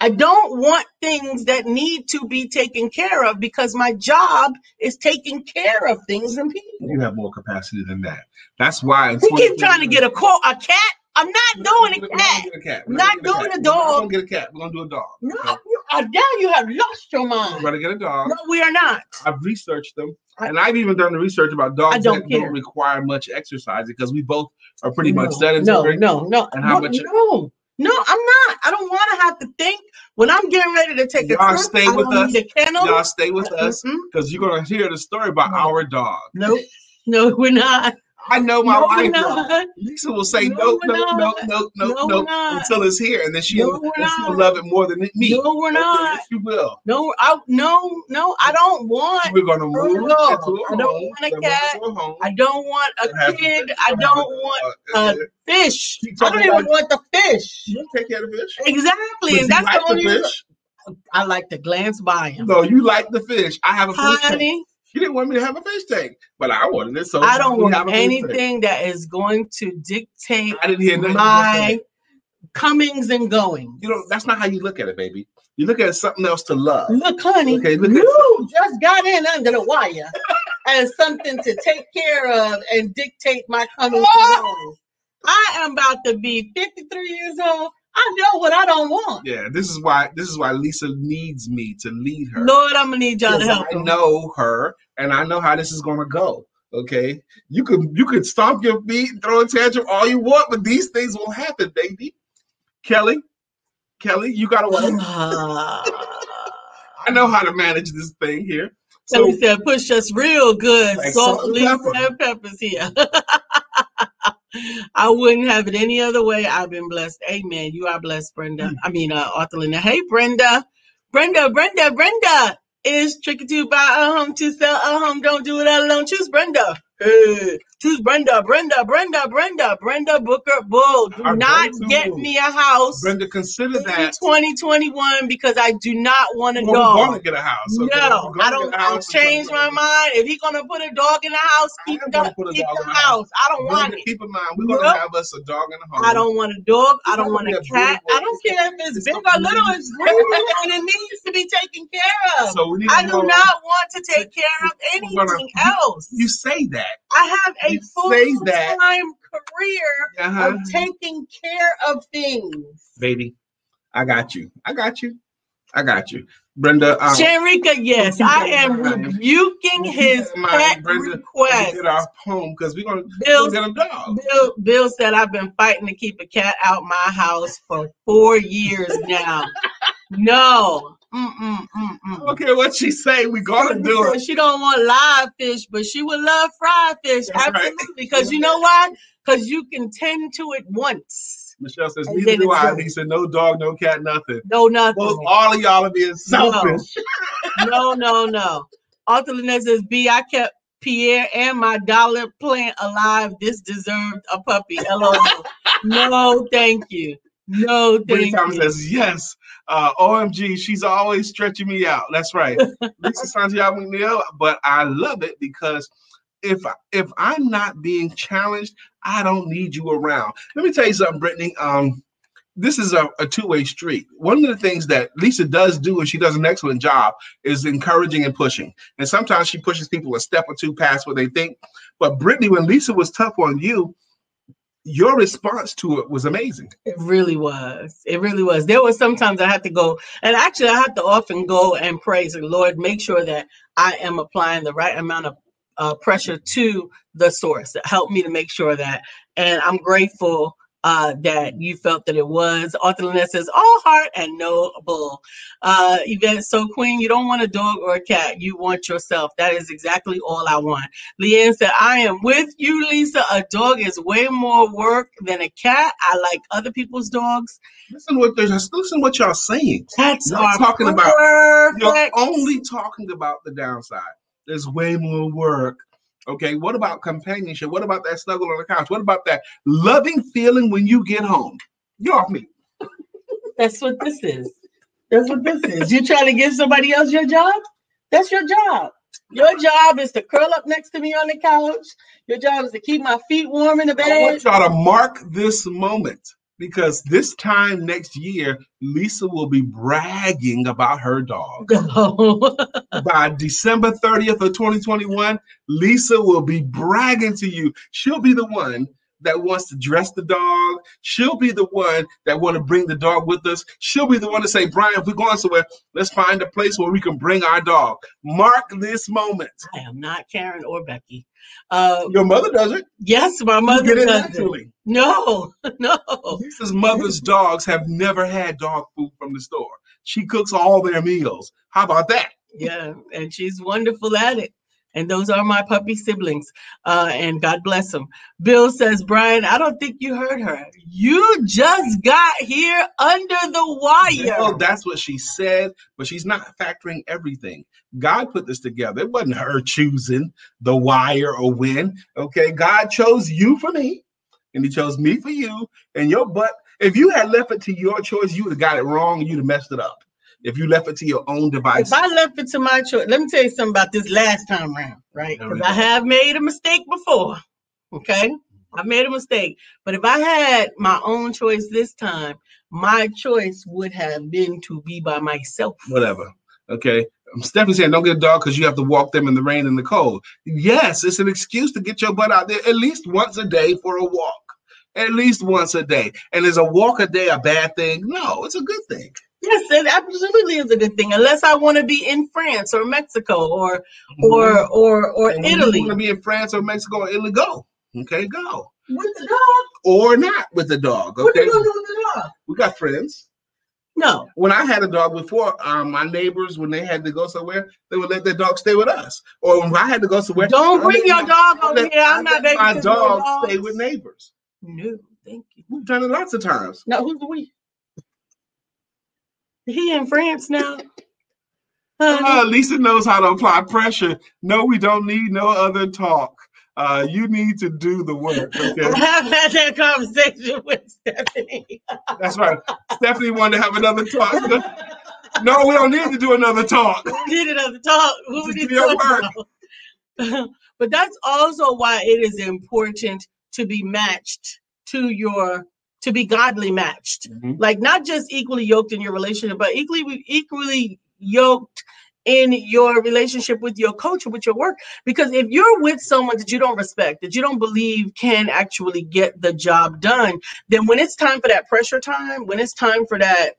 I don't want things that need to be taken care of, because my job is taking care of things and people. You have more capacity than that. That's why we keep trying to get a cat. I'm not doing a cat. I'm not doing a dog. We're gonna get a cat. We're gonna do a dog. No, now you have lost your mind. We're gonna get a dog. No, we are not. I've researched them, and I've even done the research about dogs that don't require much exercise, because we both are pretty much sedentary. No, I'm not. I don't want to have to think when I'm getting ready to take a trip. Stay with us. Y'all stay with us, because you're gonna hear the story about our dog. Nope. No, we're not. I know my wife. Right. Lisa will say no until it's here, and then she'll love it more than me. No, we're not. Yes, you will. No, I don't want. We're gonna move. I don't want a cat. I don't want a kid. I don't want a fish. I don't even want the fish. You take care of the fish. Exactly, and that's the only fish. I like to glance by him. No, you like the fish. I have a fish. You didn't want me to have a fish tank, but I wanted it. So I don't want anything that is going to dictate my comings and goings. You know, that's not how you look at it, baby. You look at something else to love. Look, honey, you just got in under the wire. as something to take care of and dictate my coming to goals. I am about to be 53 years old. I know what I don't want. Yeah, this is why Lisa needs me to lead her. Lord, I'm gonna need y'all to help. I know her, and I know how this is gonna go. Okay, you could stomp your feet and throw a tantrum all you want, but these things will happen, baby. Kelly, you gotta watch. I know how to manage this thing here. Kelly said, "Push us real good, like salt, leaves, and peppers here." I wouldn't have it any other way. I've been blessed. Amen. You are blessed, Brenda. Arthelina. Hey, Brenda. Brenda is tricky to buy a home, to sell a home. Don't do it alone. Choose Brenda. Hey, choose Brenda. Brenda Booker Bull. Do our not get me a house. Brenda, consider that 2021 because I do not want to go. We're gonna get a house. Okay? No, I don't. I've changed my mind. If he's gonna put a dog in the house, he's gonna put a dog in the house. I don't want it. Keep in mind, we're gonna have us a dog in the home. I don't want a dog. I don't want a cat. I don't care if it's big or little. It's and it needs to be taken care of. So I do not want to take care of anything else. You say that. I have a full-time career of taking care of things. Baby, I got you. Brenda. Sharika, yes, I am rebuking his pet request. Get our home because we're going to get a dog. Bill said, I've been fighting to keep a cat out my house for 4 years now. No. I don't care what she say, we gotta do it. She don't want live fish, but she would love fried fish. That's absolutely right. Because you know why? Because you can tend to it once. Michelle says, neither do I. He said, no dog, no cat, nothing. No, nothing. Well, all of y'all are being selfish. No. Arthur Linette says, B, I kept Pierre and my dollar plant alive. This deserved a puppy. LOL. No, thank you. No, thank you. Says, yes. OMG, she's always stretching me out. That's right. Lisa Santiago McNeil, but I love it because if I'm not being challenged, I don't need you around. Let me tell you something, Brittany. This is a two-way street. One of the things that Lisa does do, and she does an excellent job, is encouraging and pushing. And sometimes she pushes people a step or two past what they think. But Brittany, when Lisa was tough on you, your response to it was amazing. It really was. There was sometimes I had to go, and actually I have to often go and pray, say, Lord, make sure that I am applying the right amount of pressure to the source. Help me to make sure that, and I'm grateful that you felt that it was. Arthur Lynette says, all heart and no bull. Yvette, so Queen, you don't want a dog or a cat. You want yourself. That is exactly all I want. Leanne said, I am with you, Lisa. A dog is way more work than a cat. I like other people's dogs. Listen what y'all saying. That's what I'm talking about. You're only talking about the downside. There's way more work. Okay, what about companionship? What about that snuggle on the couch? What about that loving feeling when you get home? You're off me. That's what this is. You trying to give somebody else your job? That's your job. Your job is to curl up next to me on the couch. Your job is to keep my feet warm in the bed. I want y'all to mark this moment because this time next year, Lisa will be bragging about her dog. No. By December 30th of 2021, Lisa will be bragging to you. She'll be the one that wants to dress the dog. She'll be the one that want to bring the dog with us. She'll be the one to say, Brian, if we're going somewhere, let's find a place where we can bring our dog. Mark this moment. I am not Karen or Becky. Your mother does it. Yes, my mother does it. No. Lisa's mother's dogs have never had dog food from the store. She cooks all their meals. How about that? Yeah, and she's wonderful at it. And those are my puppy siblings, and God bless them. Bill says, Brian, I don't think you heard her. You just got here under the wire. Well, that's what she said, but she's not factoring everything. God put this together. It wasn't her choosing the wire or when. Okay, God chose you for me, and he chose me for you. And your butt, if you had left it to your choice, you would have got it wrong. You'd have messed it up. If you left it to your own device. If I left it to my choice, let me tell you something about this last time around, right? Because I have made a mistake before, okay? I made a mistake. But if I had my own choice this time, my choice would have been to be by myself. Whatever, okay? Stephanie saying, don't get a dog because you have to walk them in the rain and the cold. Yes, it's an excuse to get your butt out there at least once a day for a walk. At least once a day. And is a walk a day a bad thing? No, it's a good thing. Yes, it absolutely is a good thing, unless I want to be in France or Mexico or Italy. You want to be in France or Mexico or Italy, go. Okay, go. With the dog. Or not with the dog. Okay. What are you doing with the dog? We got friends. No. When I had a dog before, my neighbors, when they had to go somewhere, they would let their dog stay with us. Or when I had to go somewhere. Don't bring your dog over here. I'm not letting my dog stay with neighbors. No, thank you. We've done it lots of times. Now, who's the we? He in France now. Lisa knows how to apply pressure. No, we don't need no other talk. You need to do the work. Okay? I've had that conversation with Stephanie. That's right. Stephanie wanted to have another talk. No, we don't need to do another talk. We need another talk. We need your work. But that's also why it is important to be matched to your, to be godly matched, like not just equally yoked in your relationship, but equally yoked in your relationship with your coach or with your work. Because if you're with someone that you don't respect, that you don't believe can actually get the job done, then when it's time for that pressure time, when it's time for that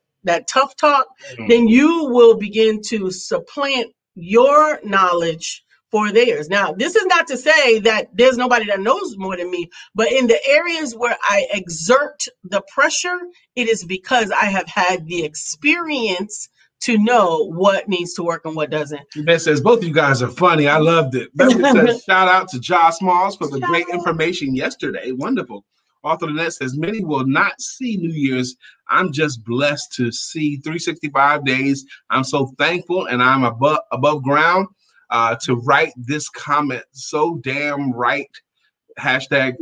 tough talk, then you will begin to supplant your knowledge for theirs. Now, this is not to say that there's nobody that knows more than me, but in the areas where I exert the pressure, it is because I have had the experience to know what needs to work and what doesn't. Ben says, both of you guys are funny. I loved it. Says, shout out to Josh Smalls for the great information yesterday. Wonderful. Author Lynette says, many will not see New Year's. I'm just blessed to see 365 days. I'm so thankful, and I'm above ground. To write this comment, so damn right, hashtag.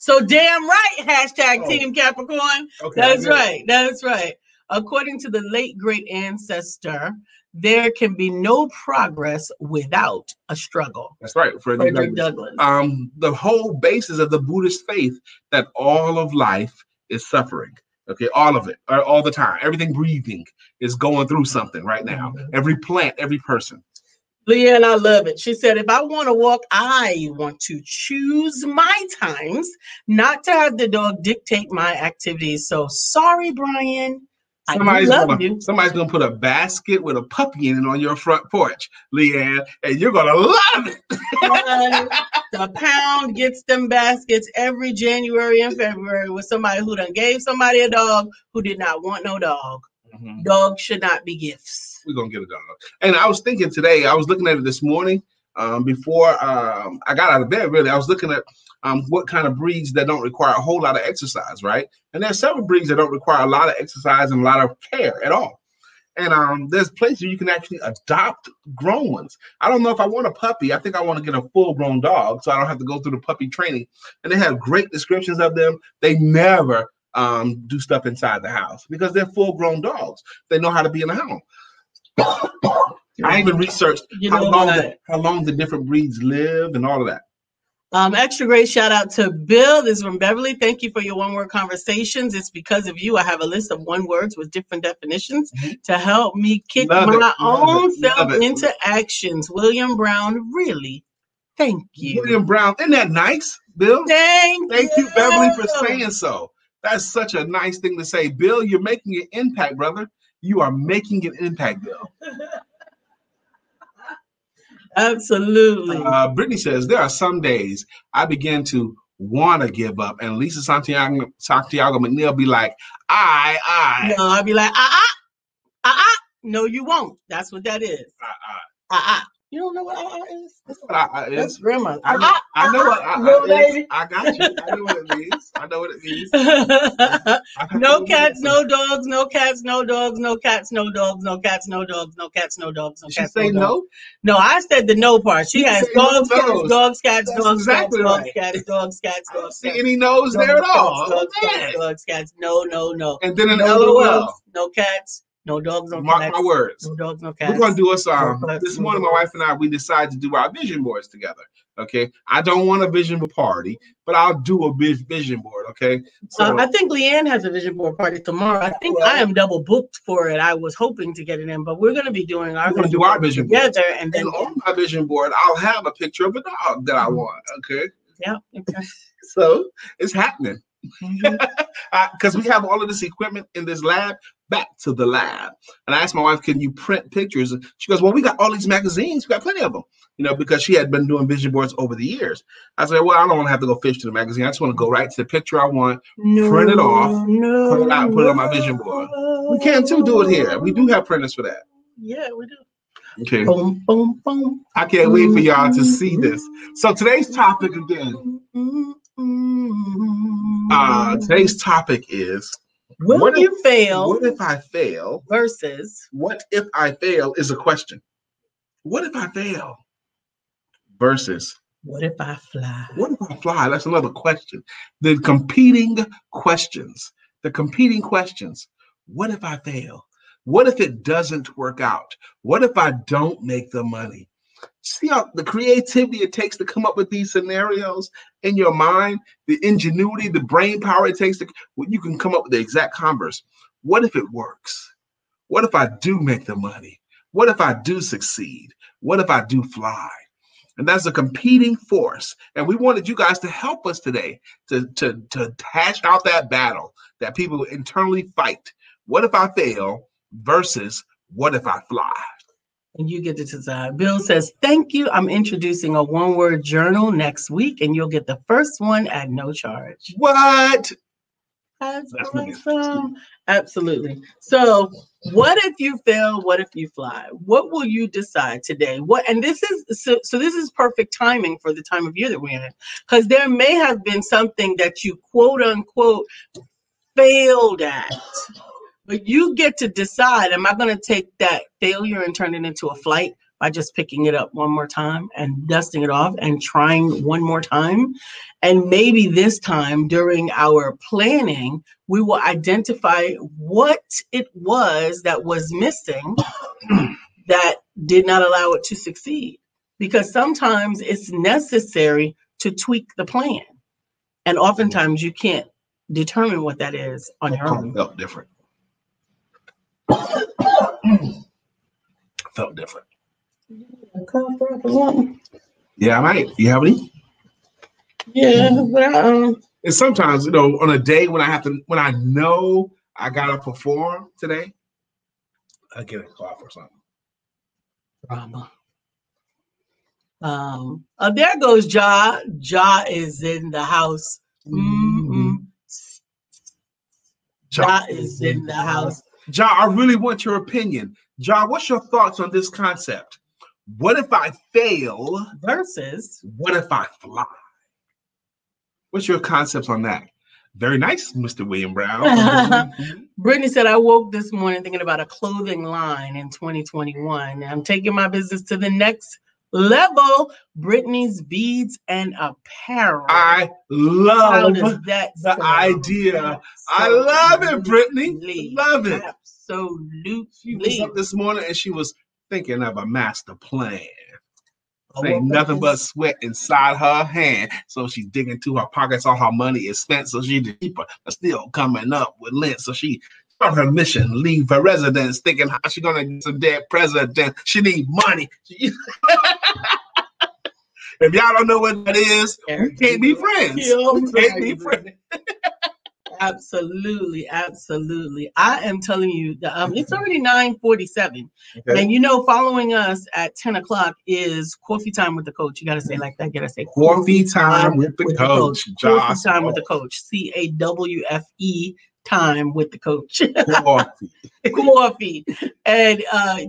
So damn right, hashtag Team Capricorn. Okay, that's right, that's right. According to the late great ancestor, there can be no progress without a struggle. That's right, Frederick Douglass. The whole basis of the Buddhist faith that all of life is suffering. Okay, all of it, all the time. Everything breathing is going through something right now. Every plant, every person. Leah, and I love it. She said, if I want to walk, I want to choose my times, not to have the dog dictate my activities. So sorry, Brian. Somebody's going to put a basket with a puppy in it on your front porch, Leanne, and you're going to love it. The pound gets them baskets every January and February with somebody who done gave somebody a dog who did not want no dog. Dogs should not be gifts. We're going to get a dog. And I was thinking today, I was looking at it this morning before I got out of bed, really. I was looking at what kind of breeds that don't require a whole lot of exercise, right? And there's several breeds that don't require a lot of exercise and a lot of care at all. And there's places you can actually adopt grown ones. I don't know if I want a puppy. I think I want to get a full-grown dog so I don't have to go through the puppy training. And they have great descriptions of them. They never do stuff inside the house because they're full-grown dogs. They know how to be in the home. I even researched how long the different breeds live and all of that. Extra great shout out to Bill. This is from Beverly. Thank you for your one-word conversations. It's because of you I have a list of one words with different definitions to help me kick my own self into actions. William Brown, really, thank you. William Brown, isn't that nice, Bill? Thank you, Beverly, for saying so. That's such a nice thing to say. Bill, you're making an impact, brother. You are making an impact, Bill. Absolutely. Brittany says, there are some days I begin to want to give up. And Lisa Santiago McNeil be like, I. No, I'll be like, No, you won't. That's what that is. You don't know what I is? That's what I is. That's grandma. I know what I is. I got you. I know what it means. I know what it means. No cats, no dogs, no cats, no dogs, no cats, no dogs, no cats, no dogs, no cats, no dogs, no cats. Did you say no? No, I said the no part. She has dogs, cats, dogs, cats, dogs, cats, dogs, cats, dogs, cats, dogs. See any no's there at all? Dogs, cats, no, no, no. And then an LOL. No cats. No dogs, no cats. Mark my words. No dogs, no cats. We're going to do us. This morning, my wife and I, we decided to do our vision boards together. Okay. I don't want a vision board party, but I'll do a big vision board. Okay. So, I think Leanne has a vision board party tomorrow. I think I am double booked for it. I was hoping to get it in, but we're going to be doing our vision board together. And then on my vision board, I'll have a picture of a dog that I want. Okay. Yeah. Okay. So it's happening. Because we have all of this equipment in this lab. Back to the lab. And I asked my wife, can you print pictures? She goes, well, we got all these magazines. We got plenty of them, you know, because she had been doing vision boards over the years. I said, well, I don't want to have to go fish to the magazine. I just want to go right to the picture I want, print it off, print it out, put it on my vision board. We can too do it here. We do have printers for that. Yeah, we do. Okay. Boom, boom, boom. I can't wait for y'all to see this. So today's topic again, today's topic is, what if I fail versus what if I fail is a question. What if I fail versus what if I fly? What if I fly? That's another question. The competing questions. The competing questions. What if I fail? What if it doesn't work out? What if I don't make the money? See how the creativity it takes to come up with these scenarios in your mind, the ingenuity, the brain power it takes to, well, you can come up with the exact converse. What if it works? What if I do make the money? What if I do succeed? What if I do fly? And that's a competing force. And we wanted you guys to help us today to hash out that battle that people internally fight. What if I fail versus what if I fly? And you get to decide. Bill says, thank you. I'm introducing a one-word journal next week, and you'll get the first one at no charge. What? That's awesome. Absolutely. So what if you fail? What if you fly? What will you decide today? What? And this is so this is perfect timing for the time of year that we're in, because there may have been something that you quote unquote failed at. But you get to decide, am I going to take that failure and turn it into a flight by just picking it up one more time and dusting it off and trying one more time? And maybe this time during our planning, we will identify what it was that was missing that did not allow it to succeed. Because sometimes it's necessary to tweak the plan. And oftentimes you can't determine what that is on your own. Felt different. Felt different. Yeah, I might. You have any? Yeah. Well, and sometimes, you know, on a day when I have to, when I know I gotta perform today, I get a cough or something. Drama. There goes Ja. Ja is in the house. Ja is in the house. Ja, I really want your opinion. Ja, what's your thoughts on this concept? What if I fail versus what if I fly? What's your concepts on that? Very nice, Mr. William Brown. Brittany said, I woke this morning thinking about a clothing line in 2021. I'm taking my business to the next level. Brittany's beads and apparel. I love that idea. I love it, Brittany. Love it. Absolutely. She was up this morning and she was thinking of a master plan. Ain't nothing but sweat inside her hand. So she's digging through her pockets. All her money is spent. So she's deeper, but still coming up with lint. So she on her mission, leave her residence, thinking how she's gonna get some dead president. She need money. If y'all don't know what that is, we can't be friends. We can't be friends. Absolutely, absolutely. I am telling you, it's already 9:47, okay. And you know, following us at 10 o'clock is coffee time with the coach. You gotta say it like that. You gotta say coffee time with the coach. Coffee time with the coach. CAWFE. Time with the coach. Coffee. Coffee. And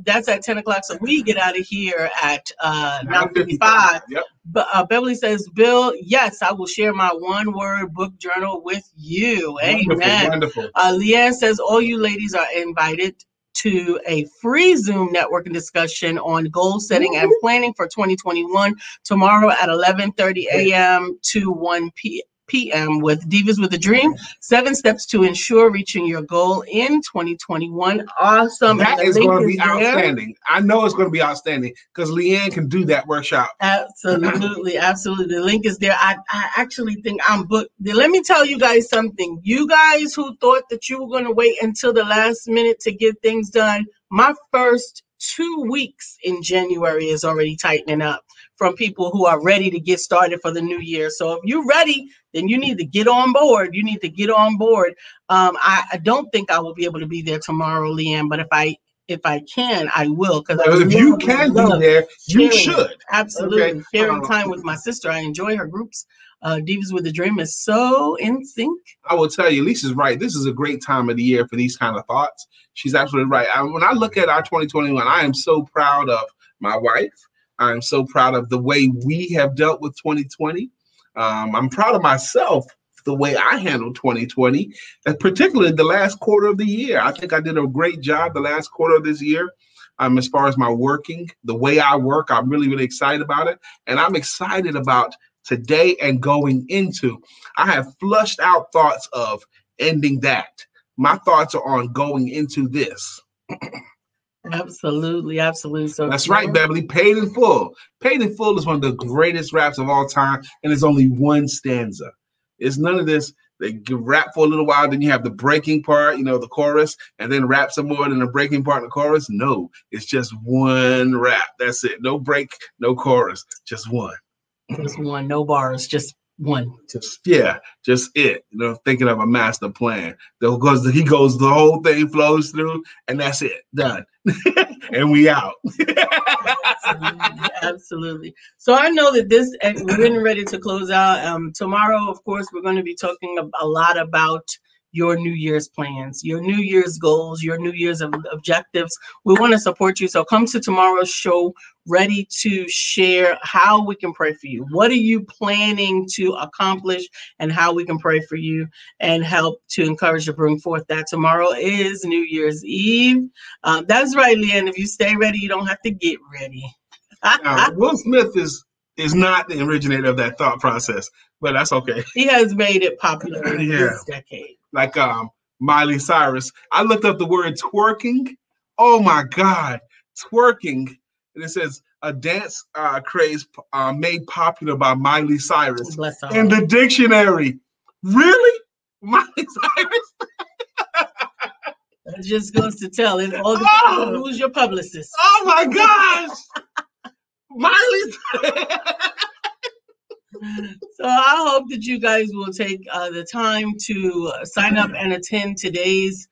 that's at 10 o'clock. So we get out of here at 9:55. Yep. But Beverly says, Bill, yes, I will share my one-word book journal with you. Wonderful, amen. Wonderful. Leanne says, all you ladies are invited to a free Zoom networking discussion on goal setting and planning for 2021 tomorrow at 11:30 a.m. to 1 p.m. p.m. with Divas with a Dream, 7 Steps to Ensure Reaching Your Goal in 2021. Awesome. That is going to be outstanding. I know it's going to be outstanding because Leanne can do that workshop. Absolutely. Absolutely. The link is there. I actually think I'm booked. Let me tell you guys something. You guys who thought that you were going to wait until the last minute to get things done, my first 2 weeks in January is already tightening up from people who are ready to get started for the new year. So if you're ready, then you need to get on board. You need to get on board. I don't think I will be able to be there tomorrow, Leanne, but if I can, I will. Because if you can be there, you should. Absolutely. Sharing time with my sister. I enjoy her groups. Divas with a Dream is so in sync. I will tell you, Lisa's right. This is a great time of the year for these kind of thoughts. She's absolutely right. When I look at our 2021, I am so proud of my wife. I'm so proud of the way we have dealt with 2020. I'm proud of myself, the way I handled 2020, and particularly the last quarter of the year. I think I did a great job the last quarter of this year. As far as my working, the way I work, I'm really, really excited about it. And I'm excited about today and going into. I have flushed out thoughts of ending that. My thoughts are on going into this. Absolutely, absolutely. So that's right, Beverly. Paid in Full. Paid in Full is one of the greatest raps of all time, and it's only one stanza. It's none of this. They rap for a little while, then you have the breaking part, you know, the chorus, and then rap some more, then the breaking part, the chorus. No, it's just one rap. That's it. No break, no chorus, just one. Just one, no bars, just one. Just it. You know, thinking of a master plan. He goes, the whole thing flows through, and that's it. Done. And we out. Absolutely, absolutely. So I know that we're getting ready to close out. Tomorrow, of course, we're going to be talking a lot about your New Year's plans, your New Year's goals, your New Year's objectives. We want to support you. So come to tomorrow's show ready to share how we can pray for you. What are you planning to accomplish and how we can pray for you and help to encourage you to bring forth that. Tomorrow is New Year's Eve. That's right, Leanne. If you stay ready, you don't have to get ready. Will Smith is not the originator of that thought process, but that's okay. He has made it popular in this decade. Like Miley Cyrus. I looked up the word twerking. Oh my God, twerking. And it says a dance craze made popular by Miley Cyrus in the dictionary. Really? Miley Cyrus? That just goes to tell. It all depends on who's your publicist. Oh my gosh. Miley Cyrus. So I hope that you guys will take the time to sign up and attend today's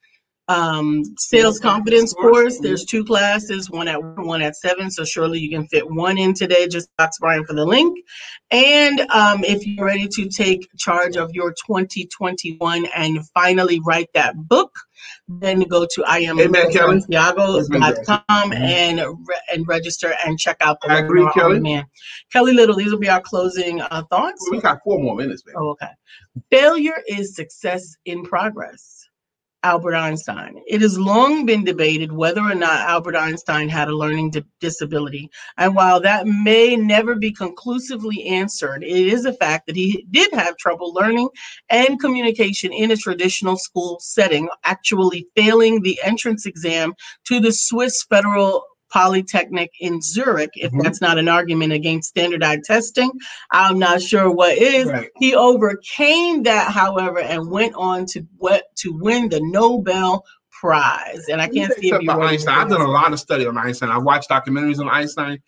sales confidence course. There's 2 classes, one at 1, one at 7. So surely you can fit one in today. Just ask Brian for the link. And if you're ready to take charge of your 2021 and finally write that book, then go to IamLisaSantiago.com and register and check out the webinar. Kelly Little, these will be our closing thoughts. Well, we got 4 more minutes, man. Oh, okay. Failure is success in progress. Albert Einstein. It has long been debated whether or not Albert Einstein had a learning disability. And while that may never be conclusively answered, it is a fact that he did have trouble learning and communication in a traditional school setting, actually failing the entrance exam to the Swiss Federal Polytechnic in Zurich. If that's not an argument against standardized testing, I'm not sure what is. Right. He overcame that, however, and went on to win the Nobel Prize. And I can't see if you Einstein. I've done a lot of study on Einstein. I've watched documentaries on Einstein.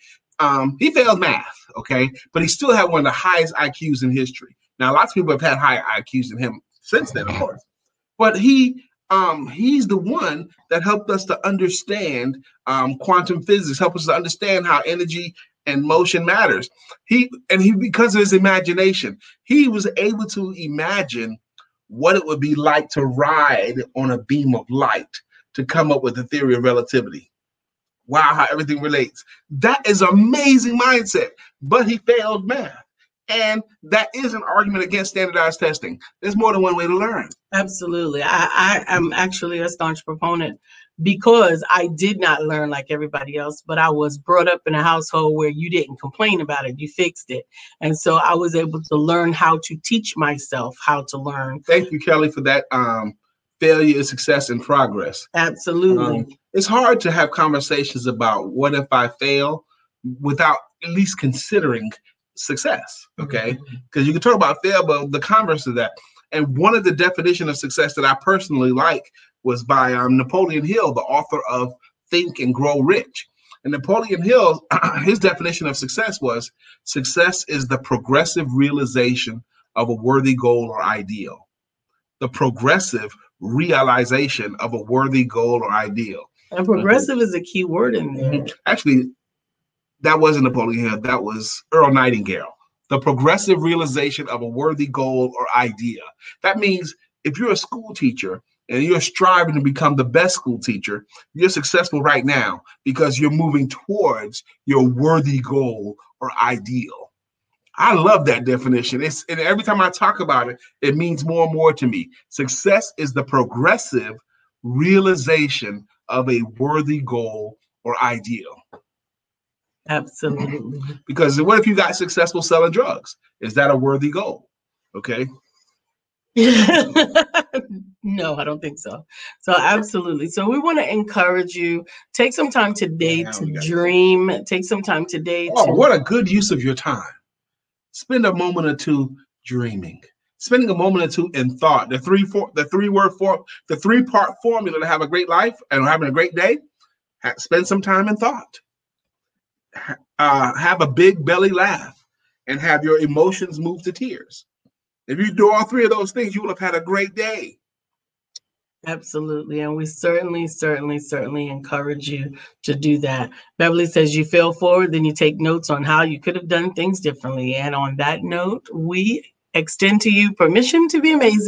He failed math, okay, but he still had one of the highest IQs in history. Now, lots of people have had higher IQs than him since then, of course, but he's the one that helped us to understand quantum physics, helped us to understand how energy and motion matters. He because of his imagination, he was able to imagine what it would be like to ride on a beam of light to come up with the theory of relativity. Wow, how everything relates. That is amazing mindset, but he failed math. And that is an argument against standardized testing. There's more than one way to learn. Absolutely. I am actually a staunch proponent because I did not learn like everybody else, but I was brought up in a household where you didn't complain about it, you fixed it. And so I was able to learn how to teach myself how to learn. Thank you, Kelly, for that. Failure is success and progress. Absolutely. It's hard to have conversations about what if I fail without at least considering success, okay? Because you can talk about fail, but the converse of that. And one of the definitions of success that I personally like was by Napoleon Hill, the author of Think and Grow Rich. And Napoleon Hill, his definition of success was, success is the progressive realization of a worthy goal or ideal. The progressive realization of a worthy goal or ideal. And progressive is a key word in there. Actually, that wasn't Napoleon Hill, that was Earl Nightingale. The progressive realization of a worthy goal or idea. That means if you're a school teacher and you're striving to become the best school teacher, you're successful right now because you're moving towards your worthy goal or ideal. I love that definition. It's, and every time I talk about it, it means more and more to me. Success is the progressive realization of a worthy goal or ideal. Absolutely. Because what if you got successful selling drugs? Is that a worthy goal? Okay. No, I don't think so. So absolutely. So we want to encourage you, take some time today to dream, take some time today. Oh, what a good use of your time. Spend a moment or two dreaming, spending a moment or two in thought. The three-part formula to have a great life and having a great day, spend some time in thought. Have a big belly laugh and have your emotions move to tears. If you do all three of those things, you will have had a great day. Absolutely. And we certainly, certainly, certainly encourage you to do that. Beverly says you fail forward, then you take notes on how you could have done things differently. And on that note, we extend to you permission to be amazing.